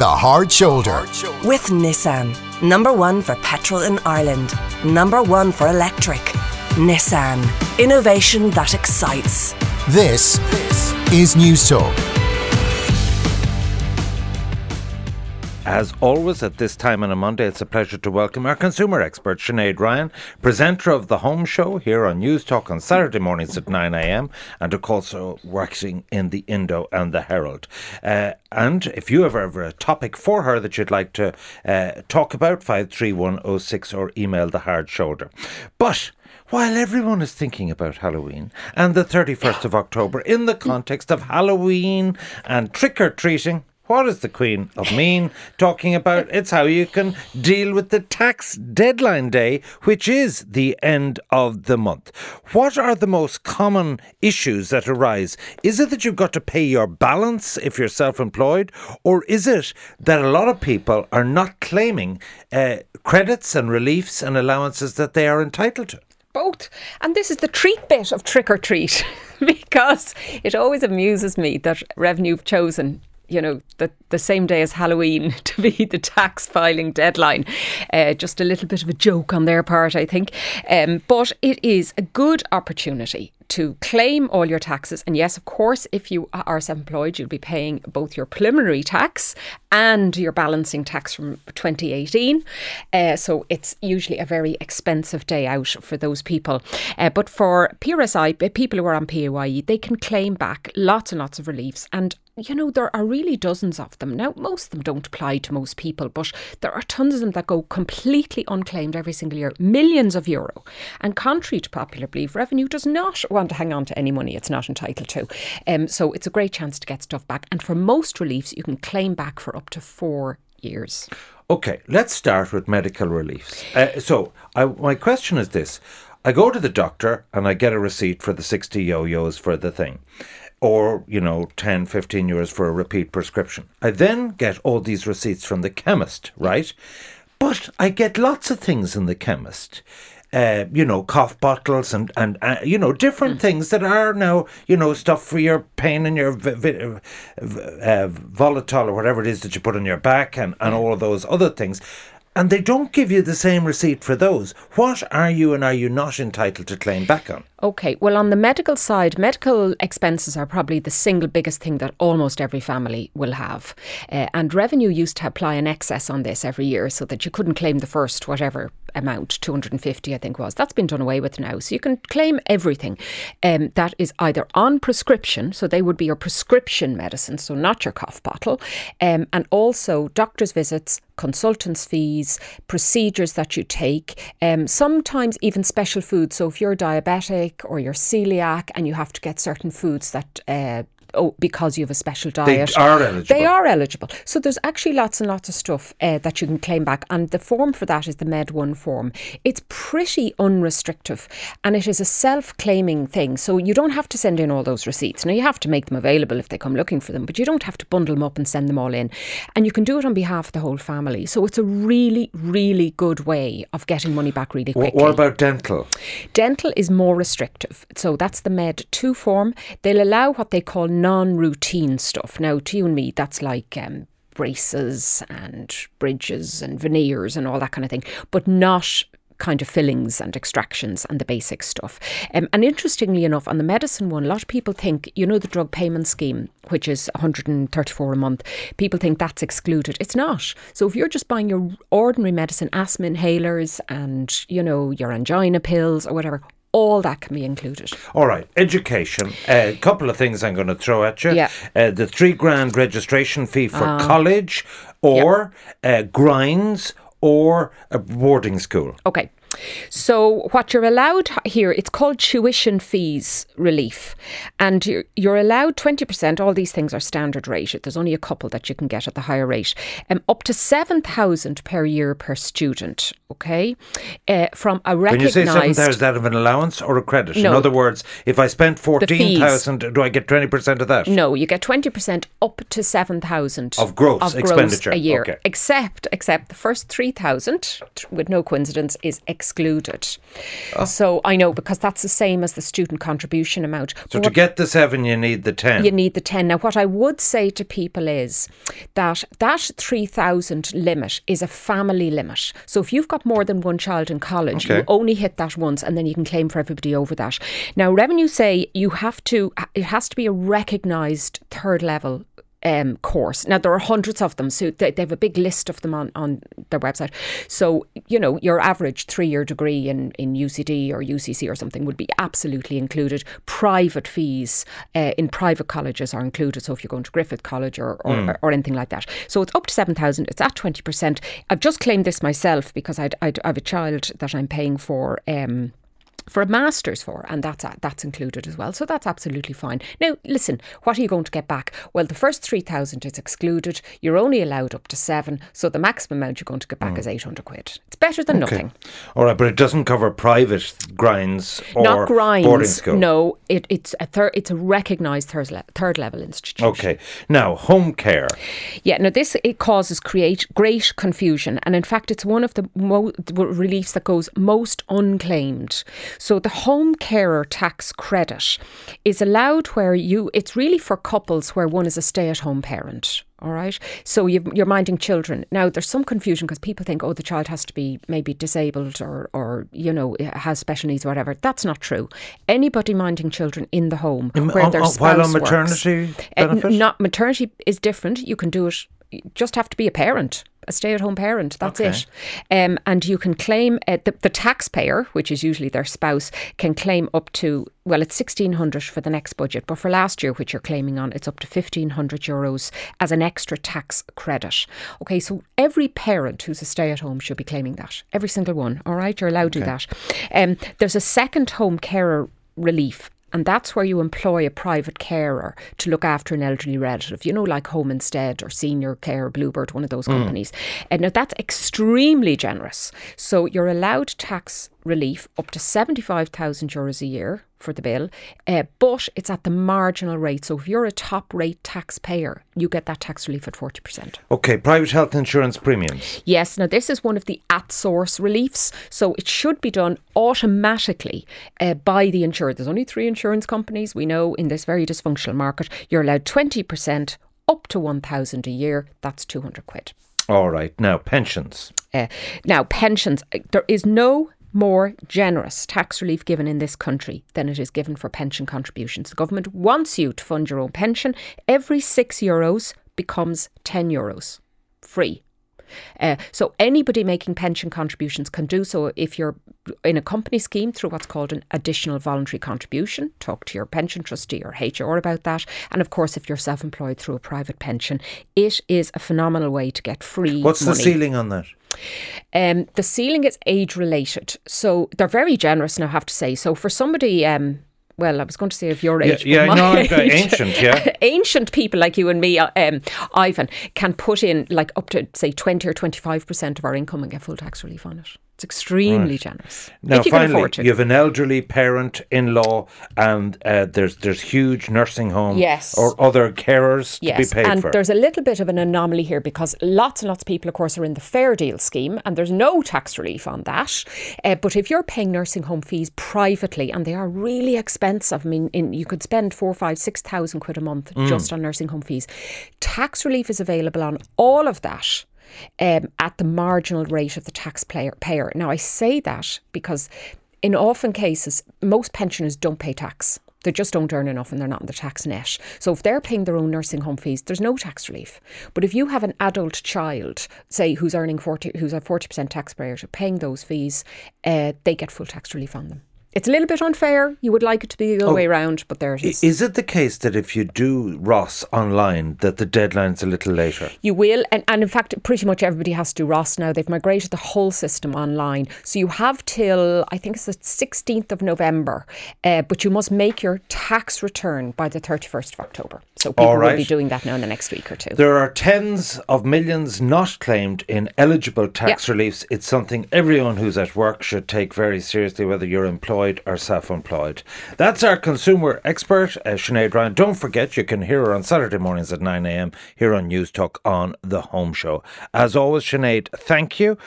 The Hard Shoulder. With Nissan. Number one for petrol in Ireland. Number one for electric. Nissan. Innovation that excites. This is News Talk. As always, at this time on a Monday, it's a pleasure to welcome our consumer expert, Sinead Ryan, presenter of The Home Show here on News Talk on Saturday mornings at 9am, and of course working in the Indo and the Herald. And if you have ever a topic for her that you'd like to talk about, 53106 or email The Hard Shoulder. But while everyone is thinking about Halloween and the 31st of October in the context of Halloween and trick-or-treating, what is the Queen of Mean talking about? It's how you can deal with the tax deadline day, which is the end of the month. What are the most common issues that arise? Is it that you've got to pay your balance if you're self-employed? Or is it that a lot of people are not claiming credits and reliefs and allowances that they are entitled to? Both. And this is the treat bit of trick-or-treat, because it always amuses me that Revenue have chosen, you know, the same day as Halloween to be the tax filing deadline. Just a little bit of a joke on their part, I think. But it is a good opportunity to claim all your taxes. And yes, of course, if you are self-employed, you'll be paying both your preliminary tax and your balancing tax from 2018. So it's usually a very expensive day out for those people. But for PRSI, people who are on PAYE, they can claim back lots and lots of reliefs. And you know, there are really dozens of them. Now, most of them don't apply to most people, but there are tons of them that go completely unclaimed every single year, millions of euro. And contrary to popular belief, Revenue does not want to hang on to any money it's not entitled to. So it's a great chance to get stuff back. And for most reliefs, you can claim back for up to 4 years. OK, let's start with medical reliefs. My question is this. I go to the doctor and I get a receipt for the 60 yo-yos for the thing. Or, you know, 10, 15 euros for a repeat prescription. I then get all these receipts from the chemist, right? But I get lots of things in the chemist. You know, cough bottles and you know, different things that are now, you know, stuff for your pain and your volatile or whatever it is that you put on your back and all of those other things. And they don't give you the same receipt for those. What are you and are you not entitled to claim back on? OK, well, on the medical side, medical expenses are probably the single biggest thing that almost every family will have. And Revenue used to apply an excess on this every year so that you couldn't claim the first whatever amount, 250 I think was. That's been done away with now. So you can claim everything that is either on prescription, so they would be your prescription medicine, so not your cough bottle, and also doctor's visits, consultants' fees, procedures that you take, sometimes even special food. So if you're diabetic or you're celiac and you have to get certain foods that because you have a special diet. They are eligible. So there's actually lots and lots of stuff that you can claim back. And the form for that is the Med 1 form. It's pretty unrestrictive and it is a self-claiming thing. So you don't have to send in all those receipts. Now, you have to make them available if they come looking for them, but you don't have to bundle them up and send them all in. And you can do it on behalf of the whole family. So it's a really, really good way of getting money back really quickly. What about dental? Dental is more restrictive. So that's the Med 2 form. They'll allow what they call non-routine stuff. Now, to you and me, that's like braces and bridges and veneers and all that kind of thing, but not kind of fillings and extractions and the basic stuff. And interestingly enough, on the medicine one, a lot of people think, you know, the drug payment scheme, which is $134 a month, people think that's excluded. It's not. So if you're just buying your ordinary medicine, asthma inhalers and, you know, your angina pills or whatever, all that can be included. All right. Education. A couple of things I'm going to throw at you. Yeah. The $3,000 registration fee for college or grinds or a boarding school. Okay. So what you're allowed here, it's called tuition fees relief, and you're allowed 20%. All these things are standard rate. There's only a couple that you can get at the higher rate, up to 7,000 per year per student. Okay, from a recognised. When you say 7,000, is that of an allowance or a credit? No. In other words, if I spent 14,000, do I get 20% of that? No, you get 20% up to 7,000 of gross expenditure a year. Okay. Except the first 3,000, with no coincidence, is excluded. Oh. So I know, because that's the same as the student contribution amount. So but to get the 7, you need the 10. You need the 10. Now, what I would say to people is that that 3,000 limit is a family limit. So if you've got more than one child in college, okay, you only hit that once, and then you can claim for everybody over that. Now, Revenue say you have to, it has to be a recognised third level course. Now, there are hundreds of them, so they have a big list of them on their website. So, you know, your average 3-year degree in UCD or UCC or something would be absolutely included. Private fees in private colleges are included. So if you're going to Griffith College or anything like that. So it's up to 7,000. It's at 20%. I've just claimed this myself because I have a child that I'm paying for a master's for, and that's included as well. So that's absolutely fine. Now, listen, what are you going to get back? Well, the first 3,000 is excluded. You're only allowed up to 7. So the maximum amount you're going to get back is 800 quid. It's better than nothing. All right, but it doesn't cover private grinds or not grinds, boarding school. No, it's a recognised third level institution. Okay. Now, home care. Yeah, now it causes great confusion. And in fact, it's one of the reliefs that goes most unclaimed. So the home carer tax credit is allowed where it's really for couples where one is a stay-at-home parent. All right. So you're minding children. Now, there's some confusion because people think, oh, the child has to be maybe disabled or, you know, has special needs or whatever. That's not true. Anybody minding children in the home where their spouse while on maternity works, benefit? Maternity is different. You can do it. You just have to be a parent. A stay-at-home parent, that's it. And you can claim, the taxpayer, which is usually their spouse, can claim up to, well, it's 1,600 for the next budget, but for last year, which you're claiming on, it's up to 1,500 euros as an extra tax credit. Okay, so every parent who's a stay-at-home should be claiming that. Every single one, all right? You're allowed to do that. There's a second home carer relief, and that's where you employ a private carer to look after an elderly relative, you know, like Home Instead or Senior Care, Bluebird, one of those companies. And now that's extremely generous. So you're allowed tax relief up to 75,000 euros a year for the bill, but it's at the marginal rate. So if you're a top rate taxpayer, you get that tax relief at 40%. Okay, private health insurance premiums. Yes, now this is one of the at-source reliefs. So it should be done automatically by the insurer. There's only 3 insurance companies, we know, in this very dysfunctional market. You're allowed 20% up to 1,000 a year. That's 200 quid. All right, now pensions. There is no more generous tax relief given in this country than it is given for pension contributions. The government wants you to fund your own pension. Every 6 euros becomes 10 euros free. So anybody making pension contributions can do so if you're in a company scheme through what's called an additional voluntary contribution. Talk to your pension trustee or HR about that. And of course, if you're self-employed through a private pension, it is a phenomenal way to get free What's money. The ceiling on that? The ceiling is age-related. So they're very generous now, I have to say. So for somebody... well, I was going to say of your age. Ancient, yeah. Ancient people like you and me, Ivan, can put in like up to, say, 20 or 25% of our income and get full tax relief on it. It's extremely generous. Now, finally, you have an elderly parent in law, and there's huge nursing home or other carers to be paid for. And there's a little bit of an anomaly here because lots and lots of people, of course, are in the Fair Deal scheme, and there's no tax relief on that. But if you're paying nursing home fees privately, and they are really expensive, I mean, you could spend 4,000, 5,000, 6,000 quid a month just on nursing home fees. Tax relief is available on all of that. At the marginal rate of the taxpayer. Now, I say that because in often cases, most pensioners don't pay tax. They just don't earn enough and they're not in the tax net. So if they're paying their own nursing home fees, there's no tax relief. But if you have an adult child, say, who's earning who's a 40% taxpayer, paying those fees, they get full tax relief on them. It's a little bit unfair. You would like it to be the other way around, but there it is. Is it the case that if you do ROS online, that the deadline's a little later? You will. And in fact, pretty much everybody has to do ROS now. They've migrated the whole system online. So you have till, I think it's the 16th of November, but you must make your tax return by the 31st of October. So people will be doing that now in the next week or two. There are tens of millions not claimed in eligible tax reliefs. It's something everyone who's at work should take very seriously, whether you're employed or self-employed. That's our consumer expert, Sinead Ryan. Don't forget, you can hear her on Saturday mornings at 9am here on News Talk on The Home Show. As always, Sinead, thank you.